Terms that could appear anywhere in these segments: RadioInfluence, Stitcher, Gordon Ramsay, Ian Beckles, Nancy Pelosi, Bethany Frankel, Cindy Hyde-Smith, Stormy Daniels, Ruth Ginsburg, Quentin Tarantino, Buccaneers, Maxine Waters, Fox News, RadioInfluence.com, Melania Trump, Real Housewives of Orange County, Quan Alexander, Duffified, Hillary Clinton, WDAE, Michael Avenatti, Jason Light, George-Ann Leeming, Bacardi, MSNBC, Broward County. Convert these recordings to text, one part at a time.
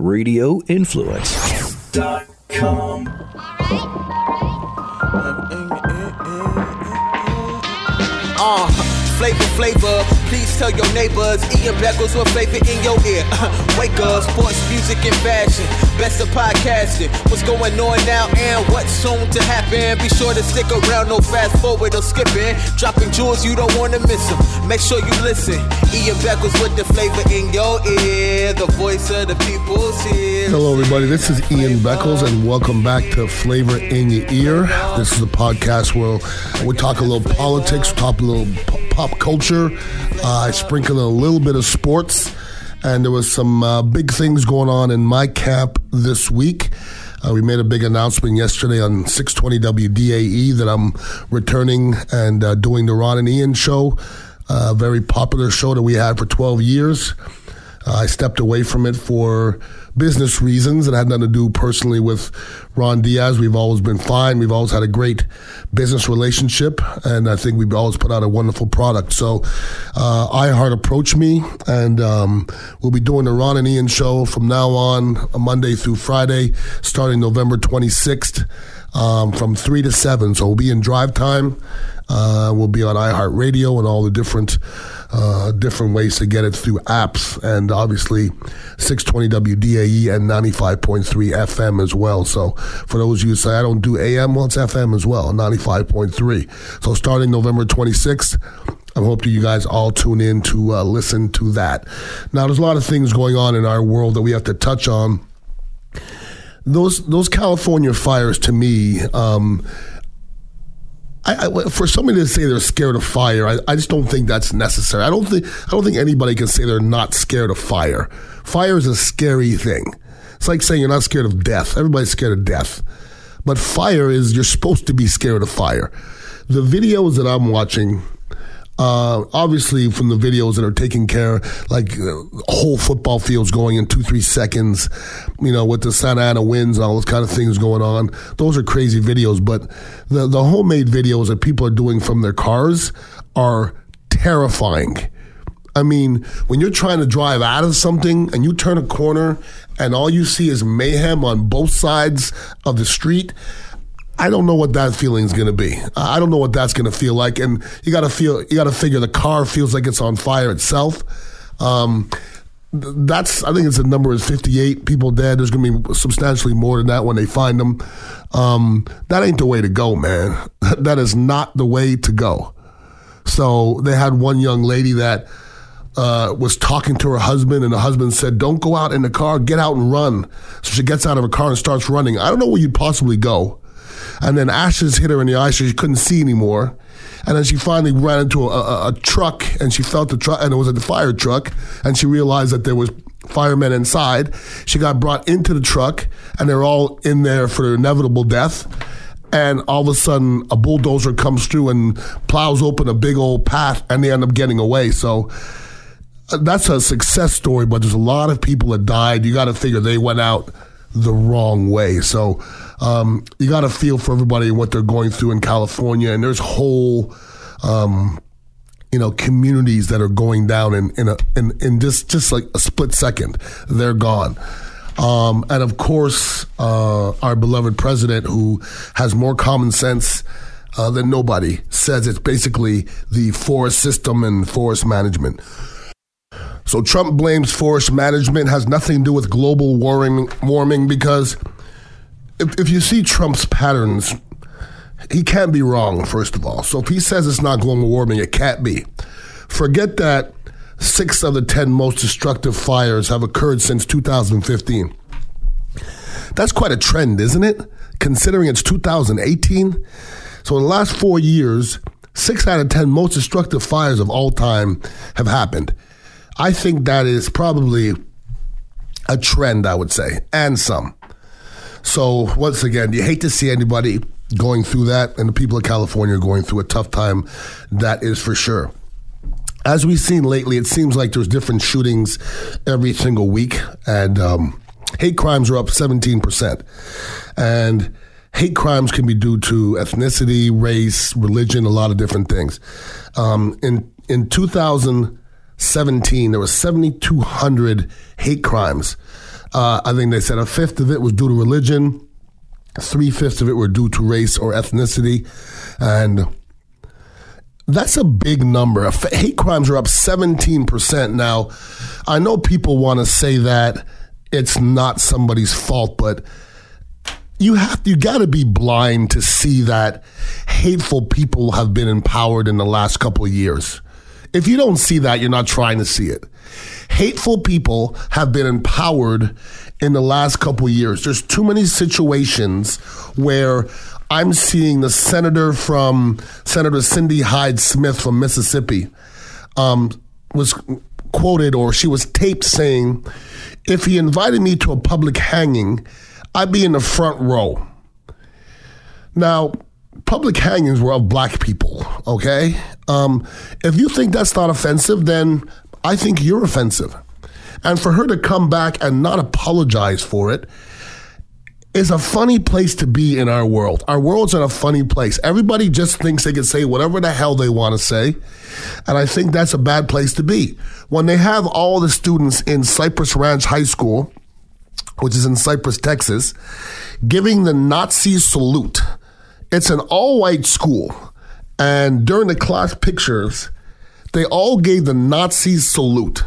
RadioInfluence.com. Flavor, please tell your neighbors, Ian Beckles with flavor in your ear. Wake up, sports, music, and fashion, best of podcasting, what's going on now and what's soon to happen. Be sure to stick around, no fast forward or skipping, dropping jewels, you don't want to miss them, make sure you listen. Ian Beckles with the flavor in your ear, the voice of the people's ear. Hello everybody, this is Ian Beckles and welcome back to Flavor in Your Ear. This is a podcast where we talk a little politics, talk a little pop culture, I sprinkled a little bit of sports, and there was some big things going on in my camp this week. We made a big announcement yesterday on 620 WDAE that I'm returning and doing the Ron and Ian show, a very popular show that we had for 12 years. I stepped away from it for business reasons and had nothing to do personally with Ron Diaz. We've always been fine. We've always had a great business relationship, and I think we've always put out a wonderful product. So iHeart approached me, and we'll be doing the Ron and Ian show from now on, Monday through Friday, starting November 26th from 3 to 7. So we'll be in drive time. We'll be on iHeartRadio and all the different ways to get it through apps, and obviously 620 WDAE and 95.3 FM as well. So for those of you who say I don't do AM, well, it's FM as well, 95.3. So starting November 26th, I hope that you guys all tune in to listen to that. Now, there's a lot of things going on in our world that we have to touch on. Those California fires, to me, for somebody to say they're scared of fire, I just don't think that's necessary. I don't think anybody can say they're not scared of fire. Fire is a scary thing. It's like saying you're not scared of death. Everybody's scared of death. But fire is, you're supposed to be scared of fire. The videos that I'm watching, obviously from the videos that are taking care, like whole football fields going in 2-3 seconds, you know, with the Santa Ana winds and all those kind of things going on. Those are crazy videos, but the homemade videos that people are doing from their cars are terrifying. I mean, when you're trying to drive out of something and you turn a corner and all you see is mayhem on both sides of the street, I don't know what that feeling is going to be. I don't know what that's going to feel like, and you got to figure the car feels like it's on fire itself. I think it's the number is 58 people dead. There's going to be substantially more than that when they find them. That ain't the way to go, man. That is not the way to go. So they had one young lady that was talking to her husband, and the husband said, "Don't go out in the car. Get out and run." So she gets out of her car and starts running. I don't know where you'd possibly go. And then ashes hit her in the eye, so she couldn't see anymore. And then she finally ran into a truck, and she felt the truck, and it was a fire truck, and she realized that there was firemen inside. She got brought into the truck, and they're all in there for their inevitable death. And all of a sudden, a bulldozer comes through and plows open a big old path, and they end up getting away. So that's a success story, but there's a lot of people that died. You got to figure they went out the wrong way. So you got to feel for everybody and what they're going through in California. And there's whole, communities that are going down in just like a split second. They're gone. And of course, our beloved president, who has more common sense than nobody, says it's basically the forest system and forest management. So Trump blames forest management, has nothing to do with global warming, because if you see Trump's patterns, he can't be wrong, first of all. So if he says it's not global warming, it can't be. Forget that 6 of the 10 most destructive fires have occurred since 2015. That's quite a trend, isn't it? Considering it's 2018. So in the last 4 years, 6 out of 10 most destructive fires of all time have happened. I think that is probably a trend, I would say, and some. So once again, you hate to see anybody going through that, and the people of California are going through a tough time, that is for sure. As we've seen lately, it seems like there's different shootings every single week, and hate crimes are up 17%. And hate crimes can be due to ethnicity, race, religion, a lot of different things. In 2017, there were 7,200 hate crimes I think they said a fifth of it was due to religion, 3/5 of it were due to race or ethnicity, and that's a big number. Hate crimes are up 17%. Now, I know people want to say that it's not somebody's fault, but you got to be blind to see that hateful people have been empowered in the last couple of years. If you don't see that, you're not trying to see it. Hateful people have been empowered in the last couple of years. There's too many situations where I'm seeing the Senator Cindy Hyde-Smith from Mississippi was quoted, or she was taped saying, if he invited me to a public hanging, I'd be in the front row. Now, public hangings were of black people, okay? If you think that's not offensive, then I think you're offensive. And for her to come back and not apologize for it is a funny place to be in our world. Our world's in a funny place. Everybody just thinks they can say whatever the hell they want to say. And I think that's a bad place to be. When they have all the students in Cypress Ranch High School, which is in Cypress, Texas, giving the Nazi salute. It's an all-white school. And during the class pictures, they all gave the Nazi salute.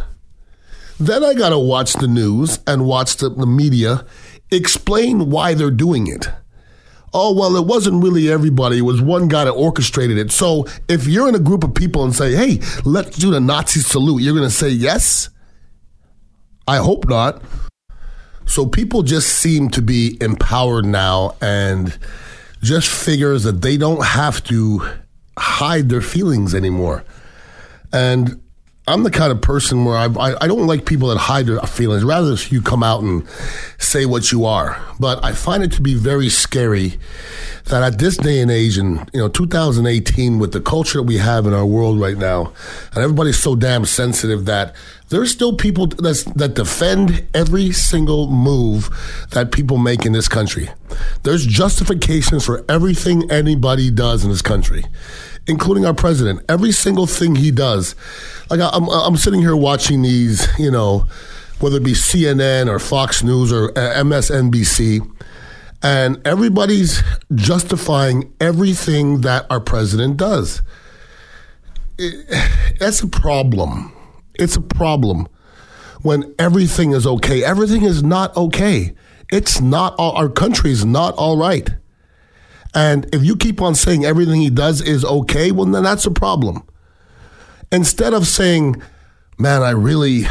Then I got to watch the news and watch the media explain why they're doing it. Oh, well, it wasn't really everybody. It was one guy that orchestrated it. So if you're in a group of people and say, hey, let's do the Nazi salute, you're going to say yes? I hope not. So people just seem to be empowered now and just figures that they don't have to hide their feelings anymore. And I'm the kind of person where I don't like people that hide their feelings. Rather, you come out and say what you are. But I find it to be very scary that at this day and age, and 2018, with the culture that we have in our world right now, and everybody's so damn sensitive that there's still people that defend every single move that people make in this country. There's justifications for everything anybody does in this country, including our president. Every single thing he does. Like I'm sitting here watching these, whether it be CNN or Fox News or MSNBC, and everybody's justifying everything that our president does. That's a problem. It's a problem when everything is okay. Everything is not okay. It's not all, our country's not all right. And if you keep on saying everything he does is okay, well, then that's a problem. Instead of saying, man, I really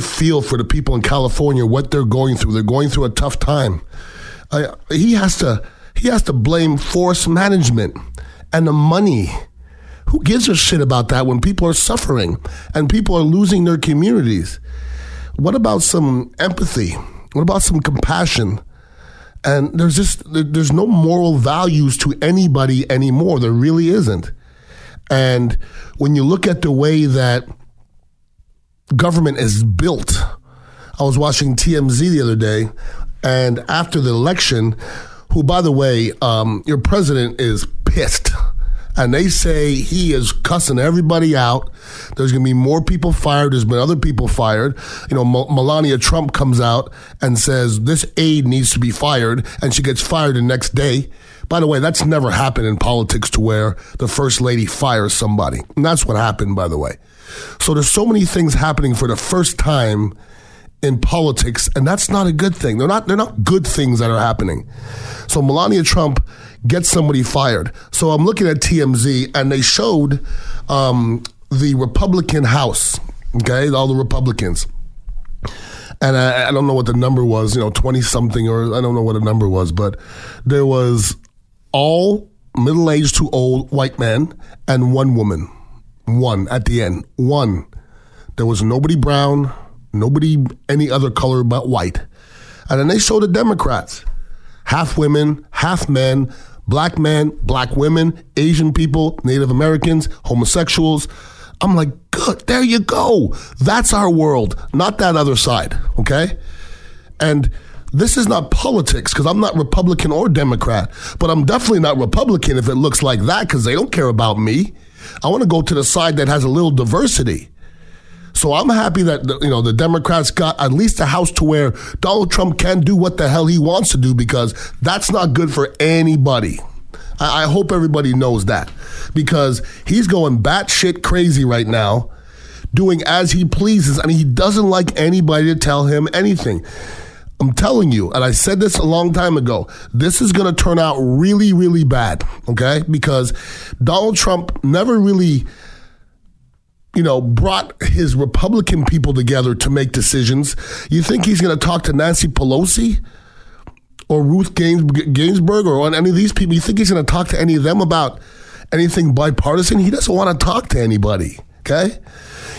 feel for the people in California, what they're going through. They're going through a tough time. He has to blame forest management and the money. Who gives a shit about that when people are suffering and people are losing their communities? What about some empathy? What about some compassion? And there's no moral values to anybody anymore. There really isn't. And when you look at the way that government is built, I was watching TMZ the other day, and after the election, who, by the way, your president is pissed. And they say he is cussing everybody out. There's going to be more people fired. There's been other people fired. Melania Trump comes out and says this aide needs to be fired, and she gets fired the next day. By the way, that's never happened in politics to where the first lady fires somebody. And that's what happened, by the way. So there's so many things happening for the first time in politics, and that's not a good thing. They're not good things that are happening. So Melania Trump gets somebody fired. So I'm looking at TMZ, and they showed the Republican House, okay, all the Republicans. And I don't know what the number was, 20-something, or I don't know what the number was, but there was all middle-aged to old white men and one woman, one at the end, one. There was nobody brown, nobody any other color but white. And then they showed the Democrats, half women, half men, black women, Asian people, Native Americans, homosexuals. I'm like, good, there you go. That's our world, not that other side, okay? And this is not politics, because I'm not Republican or Democrat, but I'm definitely not Republican if it looks like that, because they don't care about me. I want to go to the side that has a little diversity. So I'm happy that, you know, the Democrats got at least a house to where Donald Trump can do what the hell he wants to do, because that's not good for anybody. I hope everybody knows that, because he's going batshit crazy right now, doing as he pleases. I mean, he doesn't like anybody to tell him anything. I'm telling you, and I said this a long time ago, this is going to turn out really, really bad, okay? Because Donald Trump never really, you know, brought his Republican people together to make decisions. You think he's going to talk to Nancy Pelosi or Ruth Ginsburg or on any of these people? You think he's going to talk to any of them about anything bipartisan? He doesn't want to talk to anybody, okay?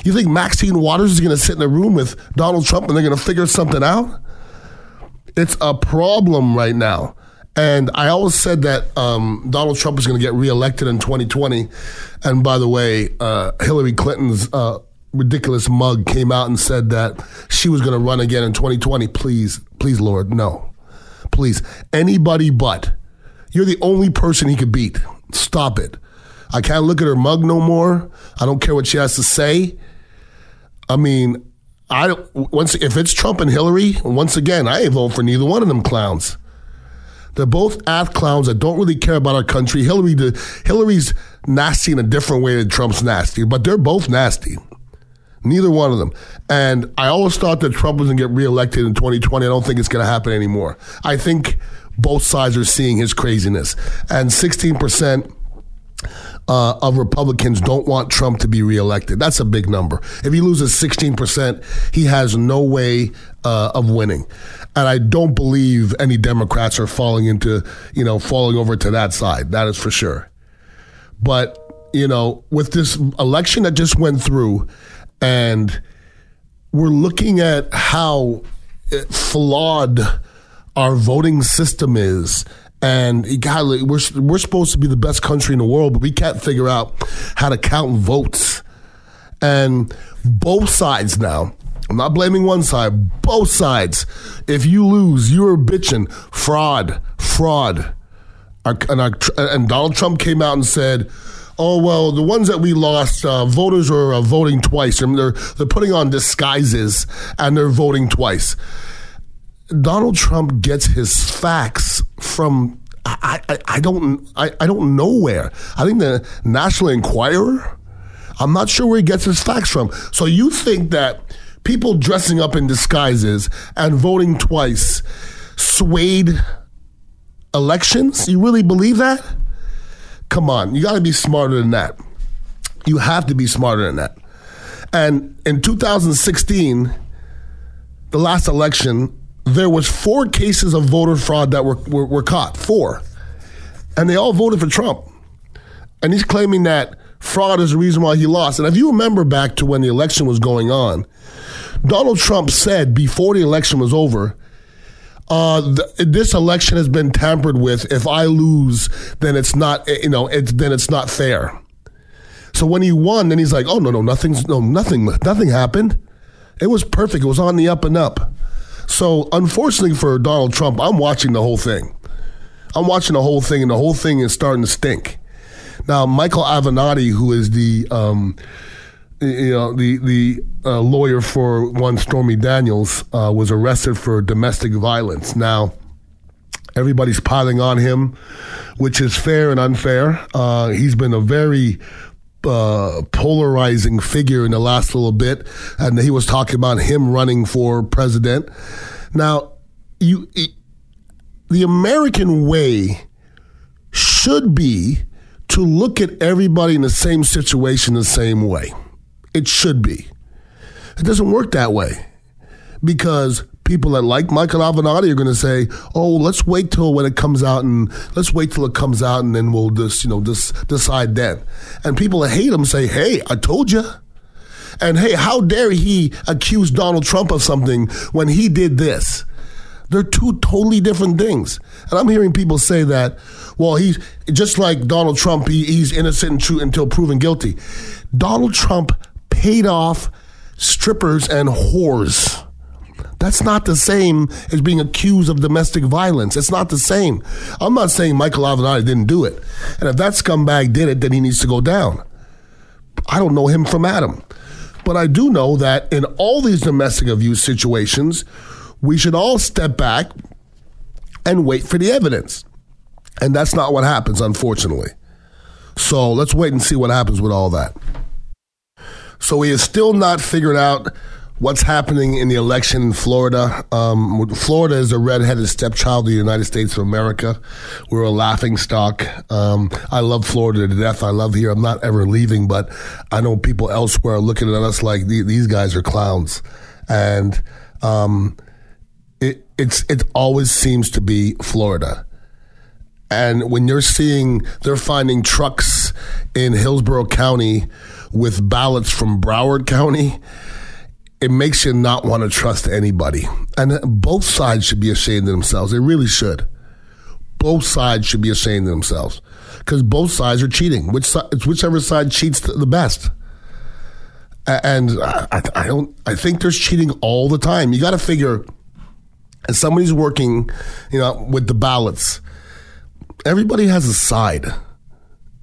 You think Maxine Waters is going to sit in a room with Donald Trump and they're going to figure something out? It's a problem right now. And I always said that Donald Trump is going to get reelected in 2020. And by the way, Hillary Clinton's ridiculous mug came out and said that she was going to run again in 2020. Please, please, Lord, no. Please. Anybody but. You're the only person he could beat. Stop it. I can't look at her mug no more. I don't care what she has to say. I mean, if it's Trump and Hillary, once again, I ain't voting for neither one of them clowns. They're both ass clowns that don't really care about our country. Hillary's nasty in a different way than Trump's nasty, but they're both nasty. Neither one of them. And I always thought that Trump was going to get reelected in 2020. I don't think it's going to happen anymore. I think both sides are seeing his craziness. And 16%... of Republicans don't want Trump to be reelected. That's a big number. If he loses 16%, he has no way of winning. And I don't believe any Democrats are falling over to that side. That is for sure. But, you know, with this election that just went through, and we're looking at how flawed our voting system is. And God, we're supposed to be the best country in the world, but we can't figure out how to count votes. And both sides now, I'm not blaming one side, both sides. If you lose, you're bitching. Fraud. And Donald Trump came out and said, oh, well, the ones that we lost, voters are voting twice. I mean, they're putting on disguises and they're voting twice. Donald Trump gets his facts from I don't know where. I think the National Enquirer. I'm not sure where he gets his facts from. So you think that people dressing up in disguises and voting twice swayed elections? You really believe that? Come on, you got to be smarter than that. You have to be smarter than that. And in 2016, the last election, there was 4 cases of voter fraud that were caught, 4. And they all voted for Trump. And he's claiming that fraud is the reason why he lost. And if you remember back to when the election was going on, Donald Trump said before the election was over, this election has been tampered with. If I lose, then it's not fair. So when he won, then he's like, oh, nothing happened. It was perfect. It was on the up and up. So, unfortunately for Donald Trump, I'm watching the whole thing. And the whole thing is starting to stink. Now, Michael Avenatti, who is the lawyer for one Stormy Daniels, was arrested for domestic violence. Now, everybody's piling on him, which is fair and unfair. He's been a very polarizing figure in the last little bit, and he was talking about him running for president. Now, the American way should be to look at everybody in the same situation the same way. It should be. It doesn't work that way, because people that like Michael Avenatti are going to say, "Oh, let's wait till it comes out, and then we'll just, decide then." And people that hate him say, "Hey, I told you," and "Hey, how dare he accuse Donald Trump of something when he did this?" They're two totally different things. And I'm hearing people say that, well, he's just like Donald Trump; he's innocent and true until proven guilty. Donald Trump paid off strippers and whores. That's not the same as being accused of domestic violence. It's not the same. I'm not saying Michael Avenatti didn't do it. And if that scumbag did it, then he needs to go down. I don't know him from Adam. But I do know that in all these domestic abuse situations, we should all step back and wait for the evidence. And that's not what happens, unfortunately. So let's wait and see what happens with all that. So we have still not figured out what's happening in the election in Florida. Florida is a redheaded stepchild of the United States of America. We're a laughingstock. I love Florida to death. I love here. I'm not ever leaving, but I know people elsewhere are looking at us like these guys are clowns. And it always seems to be Florida. And when you're seeing, they're finding trucks in Hillsborough County with ballots from Broward County, it makes you not want to trust anybody. And both sides should be ashamed of themselves. They really should. Both sides should be ashamed of themselves because both sides are cheating. It's whichever side cheats the best. And I think there's cheating all the time. You got to figure, as somebody's working, with the ballots, everybody has a side.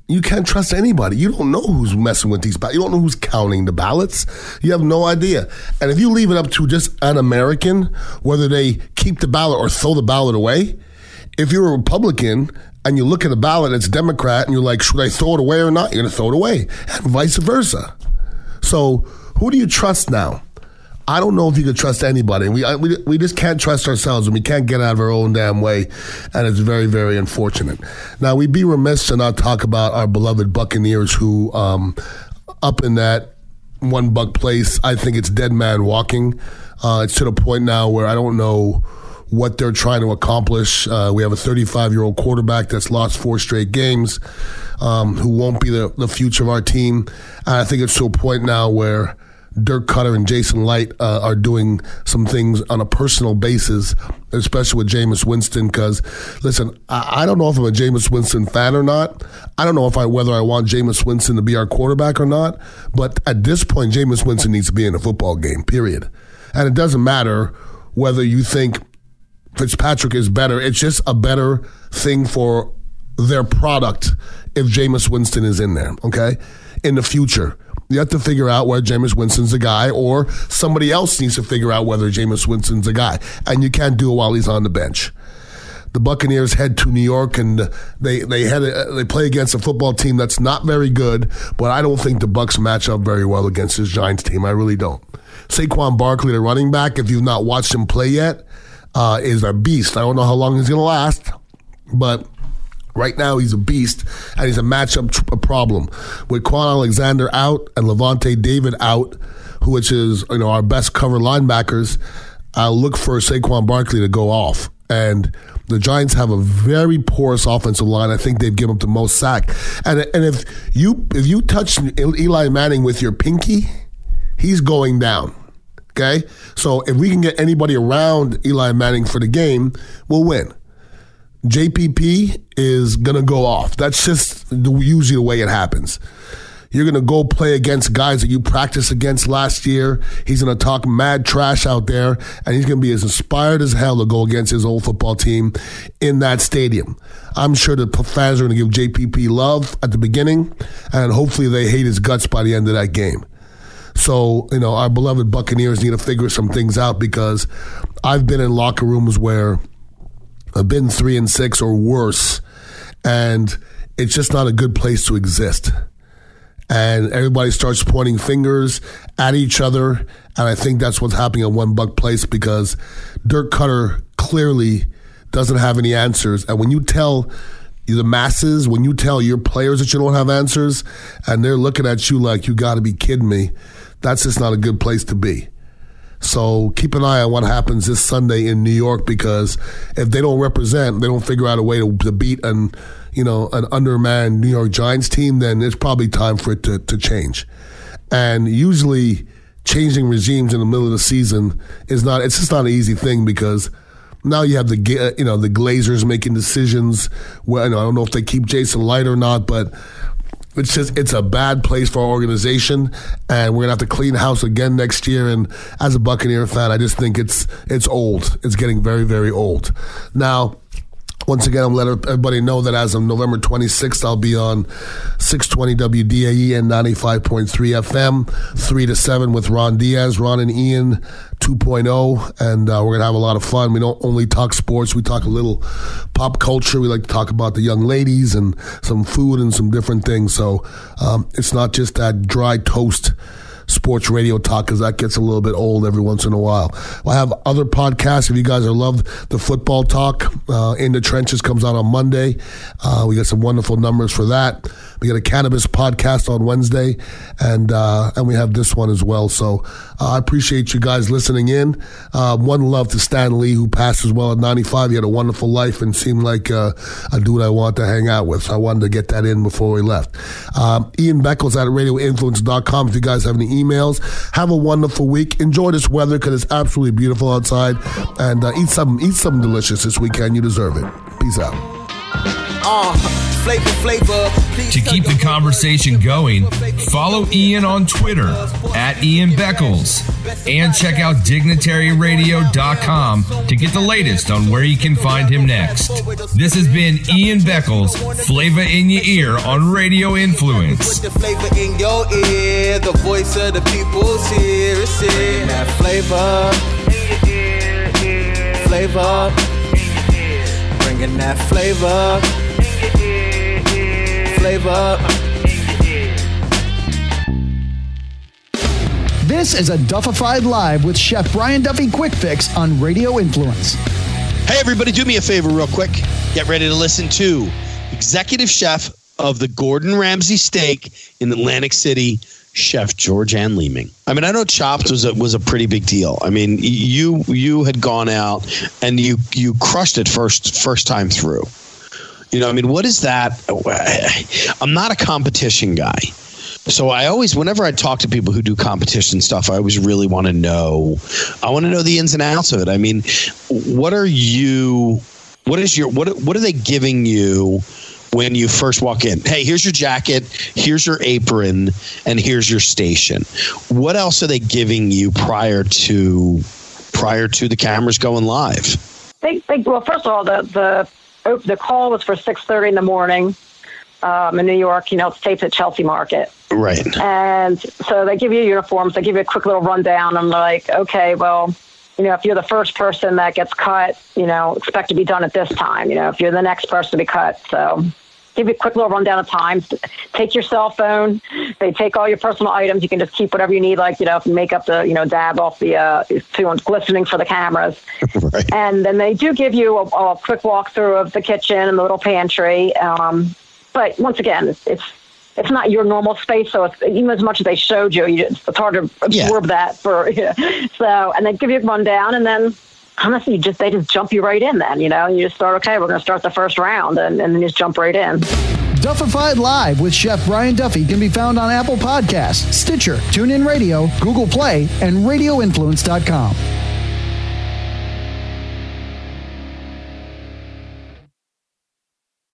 You can't trust anybody. You don't know who's messing with these ballots. You don't know who's counting the ballots. You have no idea. And if you leave it up to just an American, whether they keep the ballot or throw the ballot away, if you're a Republican and you look at a ballot that's Democrat and you're like, should I throw it away or not? You're going to throw it away, and vice versa. So who do you trust now? I don't know if you could trust anybody. We just can't trust ourselves, and we can't get out of our own damn way, and it's very, very unfortunate. Now, we'd be remiss to not talk about our beloved Buccaneers who, up in that one buck place, I think it's dead man walking. It's to the point now where I don't know what they're trying to accomplish. We have a 35-year-old quarterback that's lost 4 straight games who won't be the future of our team. And I think it's to a point now where Dirk Cutter and Jason Light are doing some things on a personal basis, especially with Jameis Winston, because, listen, I don't know if I'm a Jameis Winston fan or not. I don't know if whether I want Jameis Winston to be our quarterback or not, but at this point, Jameis Winston needs to be in a football game, period. And it doesn't matter whether you think Fitzpatrick is better. It's just a better thing for their product if Jameis Winston is in there, okay, in the future. You have to figure out whether Jameis Winston's a guy, or somebody else needs to figure out whether Jameis Winston's a guy. And you can't do it while he's on the bench. The Buccaneers head to New York, and they play against a football team that's not very good, but I don't think the Bucs match up very well against this Giants team. I really don't. Saquon Barkley, the running back, if you've not watched him play yet, is a beast. I don't know how long he's going to last, but right now, he's a beast, and he's a matchup problem. With Quan Alexander out and Lavonte David out, which is our best cover linebackers, I look for Saquon Barkley to go off. And the Giants have a very porous offensive line. I think they've given up the most sack. And if you touch Eli Manning with your pinky, he's going down. Okay, so if we can get anybody around Eli Manning for the game, we'll win. JPP is going to go off. That's just usually the way it happens. You're going to go play against guys that you practiced against last year. He's going to talk mad trash out there, and he's going to be as inspired as hell to go against his old football team in that stadium. I'm sure the fans are going to give JPP love at the beginning, and hopefully they hate his guts by the end of that game. So, our beloved Buccaneers need to figure some things out, because I've been in locker rooms where I've been 3-6 or worse, and it's just not a good place to exist. And everybody starts pointing fingers at each other, and I think that's what's happening at One Buck Place, because Dirk Cutter clearly doesn't have any answers. And when you tell the masses, when you tell your players that you don't have answers, and they're looking at you like, you got to be kidding me, that's just not a good place to be. So keep an eye on what happens this Sunday in New York, because if they don't represent, they don't figure out a way to beat an undermanned New York Giants team, then it's probably time for it to change. And usually changing regimes in the middle of the season it's just not an easy thing, because now you have the Glazers making decisions. Well, I don't know if they keep Jason Light or not, but it's a bad place for our organization, and we're going to have to clean house again next year. And as a Buccaneer fan, I just think it's old. It's getting very, very old. Now, Once again, I'll let everybody know that as of November 26th, I'll be on 620 WDAE and 95.3 FM, 3 to 7 with Ron Diaz, Ron and Ian 2.0, and we're going to have a lot of fun. We don't only talk sports. We talk a little pop culture. We like to talk about the young ladies and some food and some different things. So it's not just that dry toast sports radio talk, because that gets a little bit old every once in a while. I have other podcasts. If you guys love the football talk, In the Trenches comes out on Monday. We got some wonderful numbers for that. We got a cannabis podcast on Wednesday, and we have this one as well. So I appreciate you guys listening in. One love to Stan Lee, who passed as well at 95. He had a wonderful life and seemed like a dude I want to hang out with. So I wanted to get that in before we left. Ian Beckles at RadioInfluence.com if you guys have any emails. Have a wonderful week. Enjoy this weather because it's absolutely beautiful outside. And eat something delicious this weekend. You deserve it. Peace out. Flavor. To keep the conversation going, follow Ian on Twitter at Ian Beckles and check out dignitaryradio.com to get the latest on where you can find him next. This has been Ian Beckles, Flavor in Your Ear on Radio Influence. Put the flavor in your ear, the voice of the people's here. It's in that flavor. Flavor. Bringing that flavor. This is a Duffified Live with Chef Brian Duffy Quick Fix on Radio Influence. Hey, everybody, do me a favor real quick. Get ready to listen to Executive Chef of the Gordon Ramsay Steak in Atlantic City, Chef George-Ann Leeming. I mean, I know Chopped was a pretty big deal. I mean, you had gone out and you crushed it first time through. You know, I mean, what is that? I'm not a competition guy. So I always, whenever I talk to people who do competition stuff, I always really want to know. I want to know the ins and outs of it. I mean, what are they giving you when you first walk in? Hey, here's your jacket, here's your apron, and here's your station. What else are they giving you prior to the cameras going live? Well, first of all, the call was for 6:30 in the morning in New York. You know, it's taped at Chelsea Market. Right. And so they give you uniforms. They give you a quick little rundown. I'm like, okay, well, you know, if you're the first person that gets cut, you know, expect to be done at this time. You know, if you're the next person to be cut. So give you a quick little rundown of times. Take your cell phone. They take all your personal items. You can just keep whatever you need, like, you know, make up the, you know, dab off the glistening for the cameras. Right. And then they do give you a quick walkthrough of the kitchen and the little pantry. But once again, it's not your normal space, so it's, even as much as they showed you, it's hard to absorb that. So, and they give you a rundown, and then honestly, they just jump you right in then, you know, and you just start, okay, we're going to start the first round, and then just jump right in. Duffified Live with Chef Brian Duffy can be found on Apple Podcasts, Stitcher, TuneIn Radio, Google Play, and RadioInfluence.com.